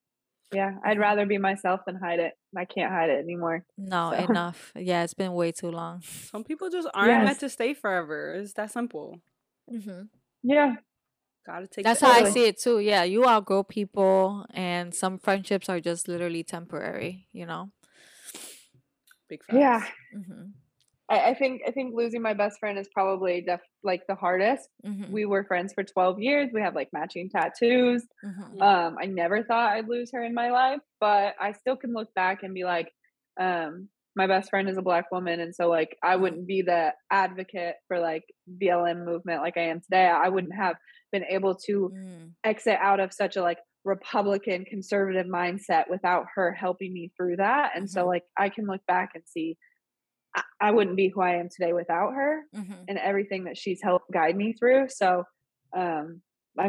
Yeah. I'd rather be myself than hide it. I can't hide it anymore. No, so. Enough. Yeah. It's been way too long. Some people just aren't meant to stay forever. It's that simple. Mm-hmm. Yeah. That's how I see it too. Yeah, you outgrow people, and some friendships are just literally temporary, you know. Big facts. Yeah. Mm-hmm. I think losing my best friend is probably the hardest. Mm-hmm. We were friends for 12 years. We have matching tattoos. Mm-hmm. I never thought I'd lose her in my life, but I still can look back and be my best friend is a Black woman, and so I wouldn't be the advocate for BLM movement like I am today. I wouldn't have been able to exit out of such a Republican conservative mindset without her helping me through that. And mm-hmm. so I can look back and see I wouldn't be who I am today without her mm-hmm. and everything that she's helped guide me through. So I'm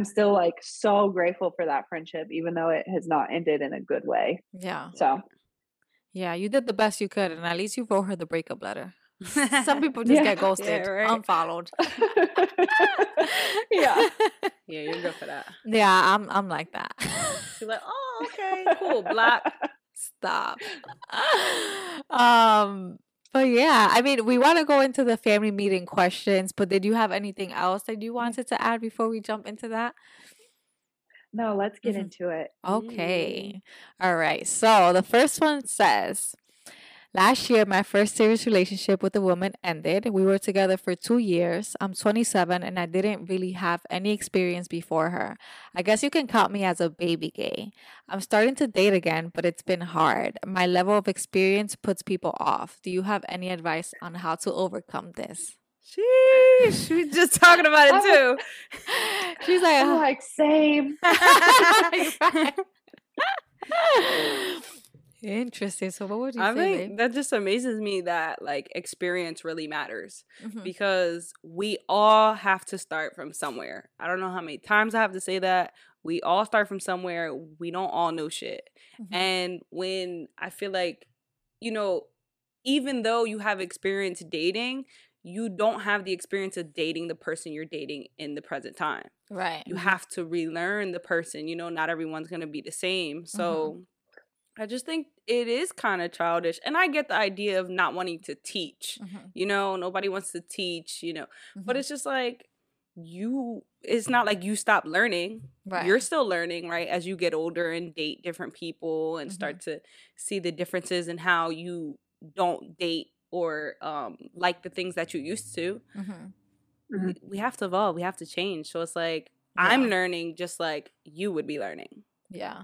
still so grateful for that friendship, even though it has not ended in a good way. Yeah. So yeah, you did the best you could, and at least you wrote her the breakup letter. Some people just get ghosted, unfollowed. yeah, you're good for that. Yeah, I'm like that. She's oh, okay, cool, block, stop. But yeah, I mean, we want to go into the family meeting questions, but did you have anything else that you wanted to add before we jump into that? No, let's get mm-hmm. into it. Okay, all right. So the first one says. Last year, my first serious relationship with a woman ended. We were together for 2 years. I'm 27, and I didn't really have any experience before her. I guess you can count me as a baby gay. I'm starting to date again, but it's been hard. My level of experience puts people off. Do you have any advice on how to overcome this? Sheesh, we just talking about it too. She's like, I'm same. Interesting. So what would you say? Babe? That just amazes me that experience really matters mm-hmm. because we all have to start from somewhere. I don't know how many times I have to say that. We all start from somewhere. We don't all know shit. Mm-hmm. And when I feel even though you have experience dating, you don't have the experience of dating the person you're dating in the present time. Right. You have to relearn the person. Not everyone's going to be the same. So mm-hmm. I just think it is kind of childish. And I get the idea of not wanting to teach. Mm-hmm. Nobody wants to teach, Mm-hmm. But it's just it's not like you stop learning. Right. You're still learning, right? As you get older and date different people and mm-hmm. start to see the differences in how you don't date or the things that you used to. Mm-hmm. Mm-hmm. We have to evolve. We have to change. So it's I'm learning just like you would be learning. Yeah.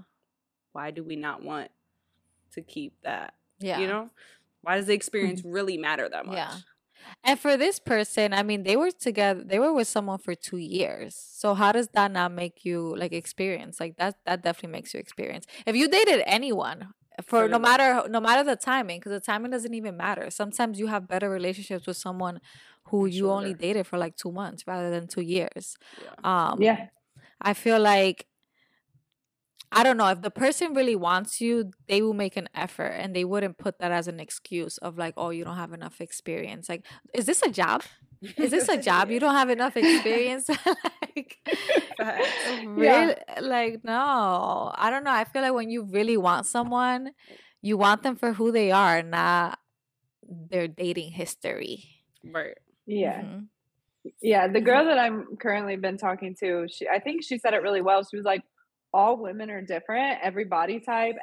Why do we not want to keep that? Yeah. Why does the experience really matter that much? Yeah. And for this person, I mean, they were together. They were with someone for 2 years. So how does that not make you like experience? Like that definitely makes you experience. If you dated anyone for no matter the timing, because the timing doesn't even matter. Sometimes you have better relationships with someone who you only dated for like 2 months rather than 2 years. Yeah. I feel like, I don't know, if the person really wants you, they will make an effort and they wouldn't put that as an excuse of like, oh, you don't have enough experience. Like, is this a job? Is this a job? You don't have enough experience? Like, really? Like, no, I don't know. I feel like when you really want someone, you want them for who they are, not their dating history. Right. Yeah. Mm-hmm. Yeah. The girl that I'm currently been talking to, I think she said it really well. She was like, all women are different. Every body type,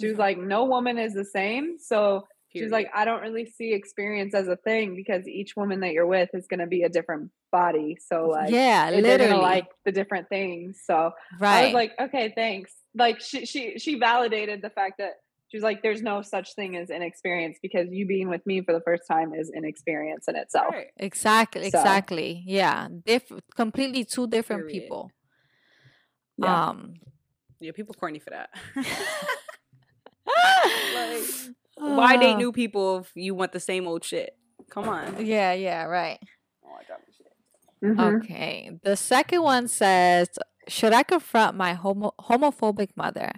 she was like, no woman is the same. So she's like, I don't really see experience as a thing because each woman that you're with is going to be a different body. So like, yeah, they're going to like the different things. So I was like, okay, thanks. Like she validated the fact that she was like, there's no such thing as inexperience because you being with me for the first time is inexperience in itself. Right. Exactly. Yeah. Completely two different people. Yeah. People corny for that. Like, why date new people if you want the same old shit? Come on. Yeah, right. Oh, I got this shit. Mm-hmm. Okay. The second one says, should I confront my homophobic mother?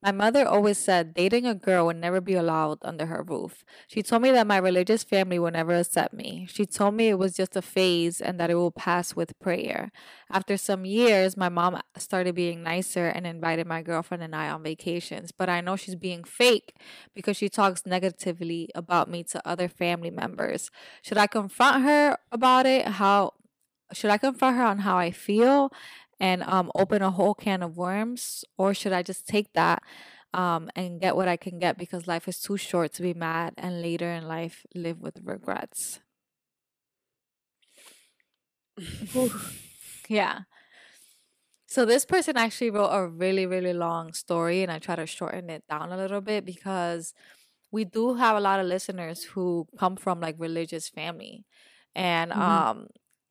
My mother always said dating a girl would never be allowed under her roof. She told me that my religious family would never accept me. She told me it was just a phase and that it will pass with prayer. After some years, my mom started being nicer and invited my girlfriend and I on vacations. But I know she's being fake because she talks negatively about me to other family members. Should I confront her about it? Should I confront her on how I feel and open a whole can of worms, or should I just take that and get what I can get because life is too short to be mad and later in life live with regrets? Yeah. So this person actually wrote a really, really long story, and I try to shorten it down a little bit because we do have a lot of listeners who come from like religious family, and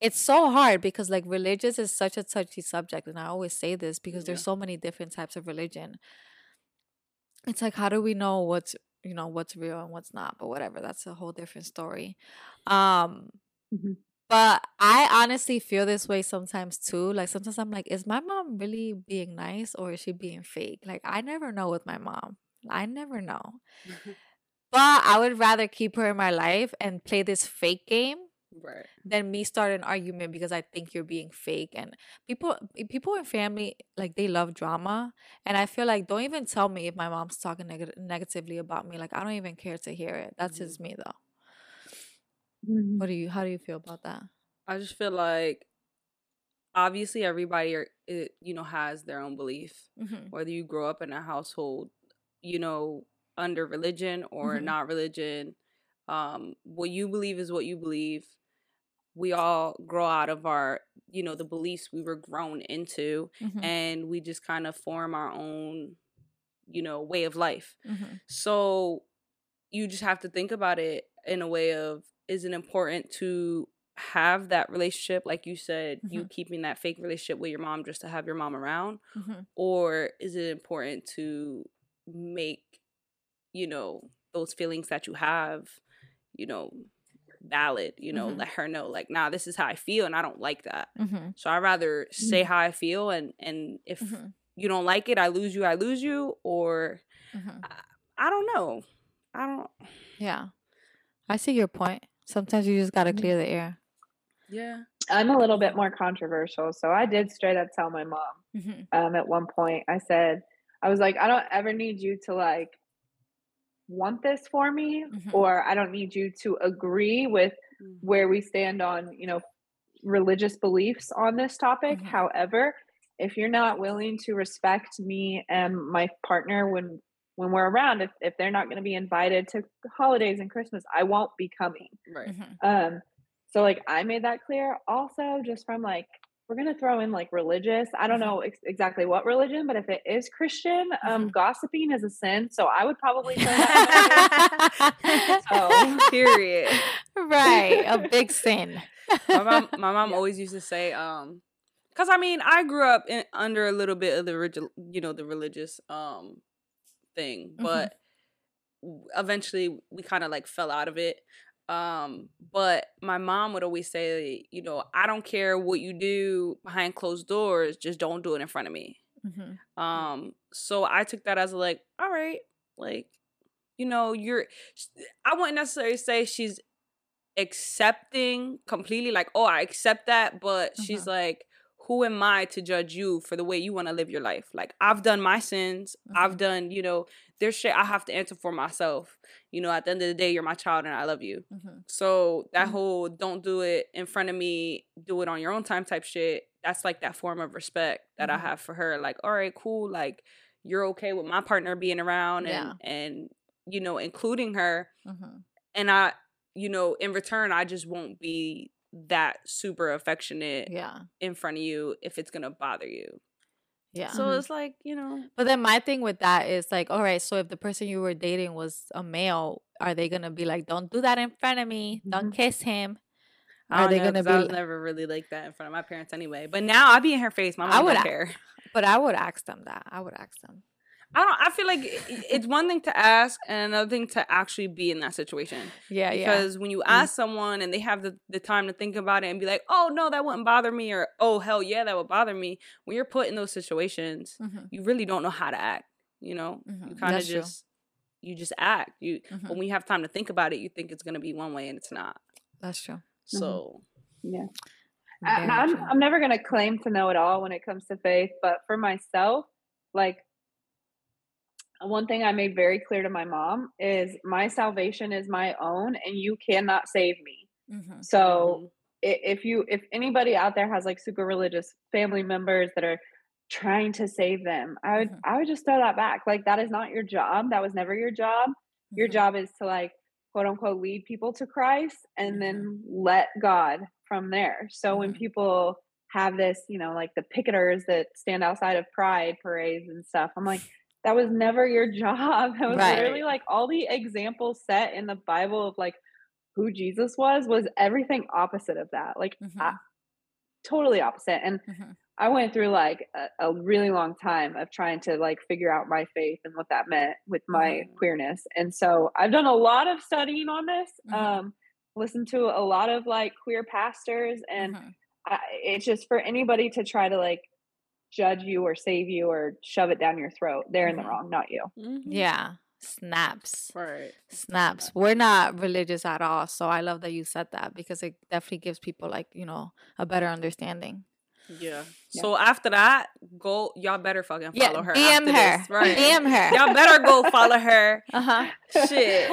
it's so hard because like religious is such a touchy subject, and I always say this because there's so many different types of religion. It's like, how do we know what's real and what's not? But whatever, that's a whole different story. But I honestly feel this way sometimes too. Like sometimes I'm like, is my mom really being nice or is she being fake? Like I never know with my mom. I never know. But I would rather keep her in my life and play this fake game. Right. Then me start an argument because I think you're being fake. And people in family, like, they love drama, and I feel like, don't even tell me if my mom's talking negatively about me. Like, I don't even care to hear it. That's just me though. How do you feel about that? I just feel like obviously everybody has their own belief, whether you grow up in a household under religion or not religion. What you believe is what you believe. We all grow out of our, the beliefs we were grown into, and we just kind of form our own, way of life. So you just have to think about it in a way of, is it important to have that relationship? Like you said, you keeping that fake relationship with your mom just to have your mom around, or is it important to make, those feelings that you have, valid, let her know, like, nah, this is how I feel and I don't like that. So I'd rather say how I feel, and if you don't like it, I lose you, or I don't know. Yeah. I see your point. Sometimes you just got to clear the air. Yeah. I'm a little bit more controversial. So I did straight up tell my mom at one point. I said, I was like, I don't ever need you to like want this for me, or I don't need you to agree with where we stand on religious beliefs on this topic. However, if you're not willing to respect me and my partner when we're around, if they're not going to be invited to holidays and Christmas, I won't be coming. So like I made that clear. Also, just from like we're going to throw in like religious. I don't know exactly what religion, but if it is Christian, gossiping is a sin. So I would probably say that. So period. Right. A big sin. My mom always used to say, cause I mean, I grew up under a little bit of the religious thing, but eventually we kind of like fell out of it. But my mom would always say, you know, I don't care what you do behind closed doors, just don't do it in front of me. Mm-hmm. So I took that as like, all right, like, you know, I wouldn't necessarily say she's accepting completely, like, oh, I accept that, but she's like, who am I to judge you for the way you want to live your life? Like, I've done my sins. I've done, you know, there's shit I have to answer for myself. You know, at the end of the day, you're my child and I love you. Mm-hmm. So that whole don't do it in front of me, do it on your own time type shit, that's like that form of respect that I have for her. Like, all right, cool. Like, you're okay with my partner being around and you know, including her. Mm-hmm. And I, you know, in return, I just won't be that super affectionate in front of you if it's gonna bother you. Yeah. So it's like, you know. But then my thing with that is like, all right, so if the person you were dating was a male, are they gonna be like, don't do that in front of me, don't kiss him? Are they gonna be? I was never really like that in front of my parents anyway. But now I'd be in her face. My mom would care. But I would ask them that. I would ask them. I feel like it's one thing to ask and another thing to actually be in that situation. Yeah, because when you ask someone and they have the time to think about it and be like, oh, no, that wouldn't bother me, or oh, hell yeah, that would bother me. When you're put in those situations, you really don't know how to act, you know? You kind of just, you just act. You When you have time to think about it, you think it's going to be one way and it's not. That's true. So. Yeah. I'm never going to claim to know it all when it comes to faith, but for myself, like, one thing I made very clear to my mom is my salvation is my own and you cannot save me. So if anybody out there has like super religious family members that are trying to save them, I would just throw that back. Like, that is not your job. That was never your job. Your job is to, like, quote unquote, lead people to Christ and then let God from there. So when people have this, you know, like the picketers that stand outside of Pride parades and stuff, I'm like, that was never your job. That was literally like all the examples set in the Bible of like who Jesus was everything opposite of that. Like totally opposite. And I went through like a really long time of trying to like figure out my faith and what that meant with my queerness. And so I've done a lot of studying on this, listened to a lot of like queer pastors, and it's just, for anybody to try to like judge you or save you or shove it down your throat, they're in the wrong, not you. Yeah. Snaps. We're not religious at all. So I love that you said that, because it definitely gives people, like, you know, a better understanding. Yeah. So after that, go, y'all better fucking follow her. DM her. This, right. DM her. Y'all better go follow her. Shit.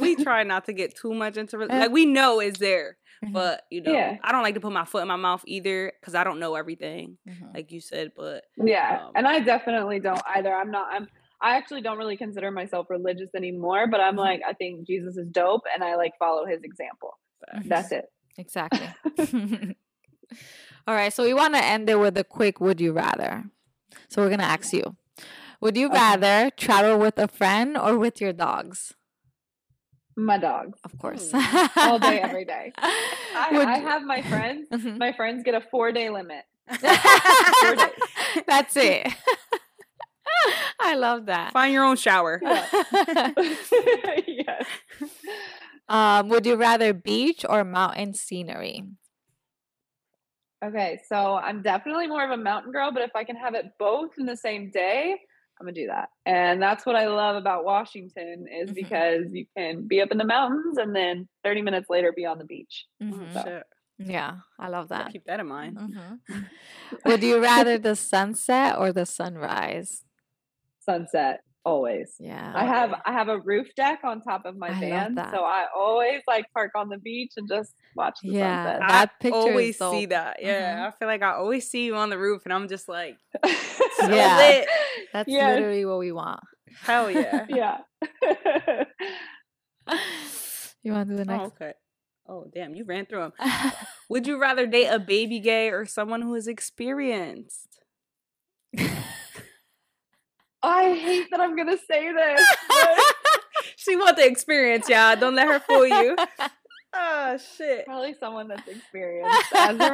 We try not to get too much into religion. Like, we know it's there. But, you know, I don't like to put my foot in my mouth either, because I don't know everything, like you said. But and I definitely don't either. I actually don't really consider myself religious anymore, but I'm like, I think Jesus is dope and I like follow his example. That's it. Exactly. All right. So we want to end it with a quick would you rather. So we're going to ask you, would you rather travel with a friend or with your dogs? My dogs, of course. All day, every day. I have my friends. My friends get a 4-day limit. 4 days. That's it. I love that. Find your own shower. Yeah. Yes. Would you rather beach or mountain scenery? Okay, so I'm definitely more of a mountain girl, but if I can have it both in the same day, I'm gonna do that. And that's what I love about Washington, is because you can be up in the mountains and then 30 minutes later be on the beach. So. Yeah, I love that. Keep that in mind. Would you rather the sunset or the sunrise? Sunset, always. Yeah. I have a roof deck on top of my van, so I always like park on the beach and just watch the sunset. I always see that. Yeah. I feel like I always see you on the roof and I'm just like, yeah. That's literally what we want. Hell yeah. Yeah. You want to do the next? Oh, okay. Oh, damn. You ran through them. Would you rather date a baby gay or someone who is experienced? I hate that I'm going to say this. She wants the experience, y'all. Don't let her fool you. Oh, shit. Probably someone that's experienced as of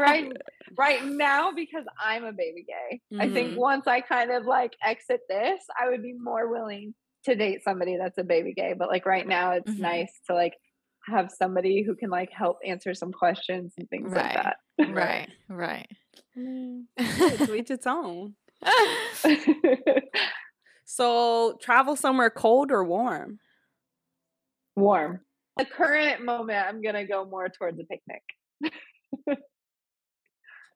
right now, because I'm a baby gay. Mm-hmm. I think once I kind of like exit this, I would be more willing to date somebody that's a baby gay. But like right now, it's mm-hmm. nice to like have somebody who can like help answer some questions and things right. like that. Right, right. It's each its own. So travel somewhere cold or warm? Warm. The current moment, I'm going to go more towards a picnic.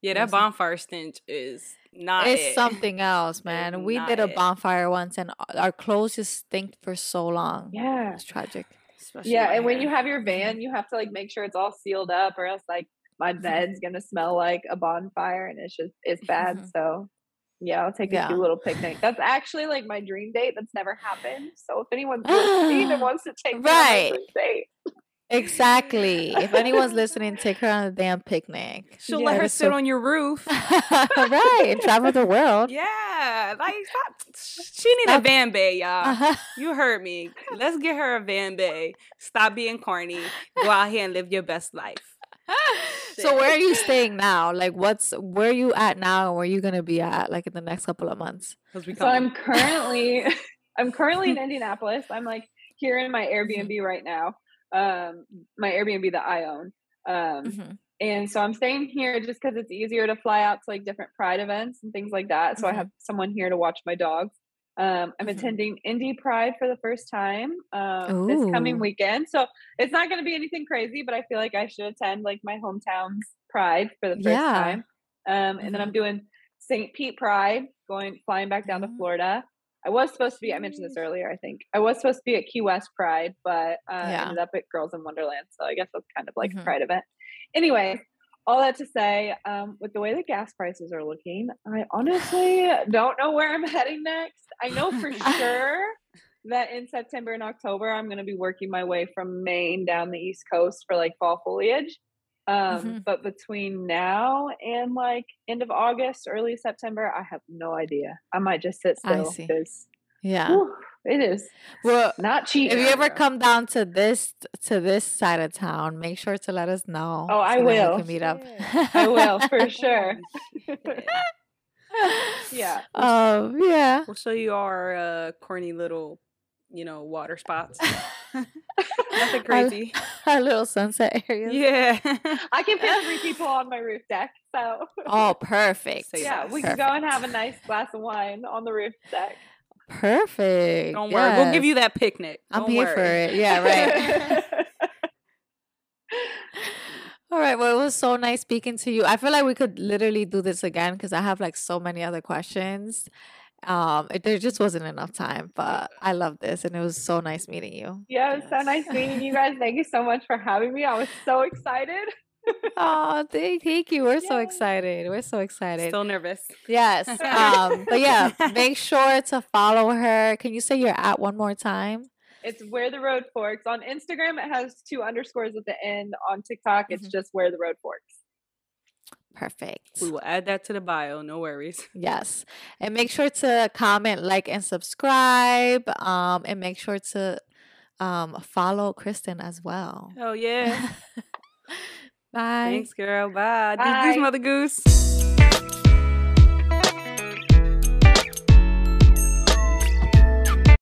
Yeah, that bonfire stench is not It's something else, man. We did a bonfire once and our clothes just stink for so long. Yeah. It's tragic. Especially and when you have your van, you have to like make sure it's all sealed up, or else like my bed's going to smell like a bonfire, and it's just, it's bad. Mm-hmm. So yeah, I'll take a cute little picnic. That's actually like my dream date. That's never happened. So if anyone's listening and wants to take me on a date. Exactly. If anyone's listening, take her on a damn picnic. She'll let her sit on your roof. Right. Travel the world. Yeah. Like, she need a van bay, y'all. Uh-huh. You heard me. Let's get her a van bay. Stop being corny. Go out here and live your best life. So where are you staying now? Like, where are you at now, and where are you gonna be at like in the next couple of months? So I'm currently in Indianapolis. I'm like here in my Airbnb right now. My Airbnb that I own. And so I'm staying here just because it's easier to fly out to like different pride events and things like that. So I have someone here to watch my dogs. I'm attending Indy Pride for the first time this coming weekend. So it's not going to be anything crazy, but I feel like I should attend like my hometown's Pride for the first time. And then I'm doing St. Pete Pride, flying back down to Florida. I mentioned this earlier, I think. I was supposed to be at Key West Pride, but ended up at Girls in Wonderland. So I guess that's kind of like a Pride event. Anyway, all that to say, with the way the gas prices are looking, I honestly don't know where I'm heading next. I know for sure that in September and October, I'm going to be working my way from Maine down the East Coast for like fall foliage. But between now and like end of August, early September, I have no idea. I might just sit still. It is not cheap. If you ever come down to this side of town, make sure to let us know. Oh, I will. We can meet up. I will for sure. Yeah. We'll show you our corny little, water spots. Nothing crazy. Our little sunset area. Yeah. I can fit 3 people on my roof deck. So. Oh, perfect. So, yeah, we can go and have a nice glass of wine on the roof deck. Perfect. Don't worry. We'll give you that picnic. I'm here for it. Yeah, right. All right. Well, it was so nice speaking to you. I feel like we could literally do this again because I have like so many other questions. There just wasn't enough time, but I love this, and it was so nice meeting you. Yeah, it was so nice meeting you guys. Thank you so much for having me. I was so excited. Oh, thank you. We're so excited. Still nervous. Yes. But yeah, make sure to follow her. Can you say you're at one more time? It's Where the Road Forks. On Instagram, it has 2 underscores at the end. On TikTok, it's just Where the Road Forks. Perfect. We will add that to the bio. No worries. Yes. And make sure to comment, like, and subscribe. And make sure to follow Kristin as well. Oh, yeah. Bye. Thanks, girl. Bye. Bye. Deuce, mother goose.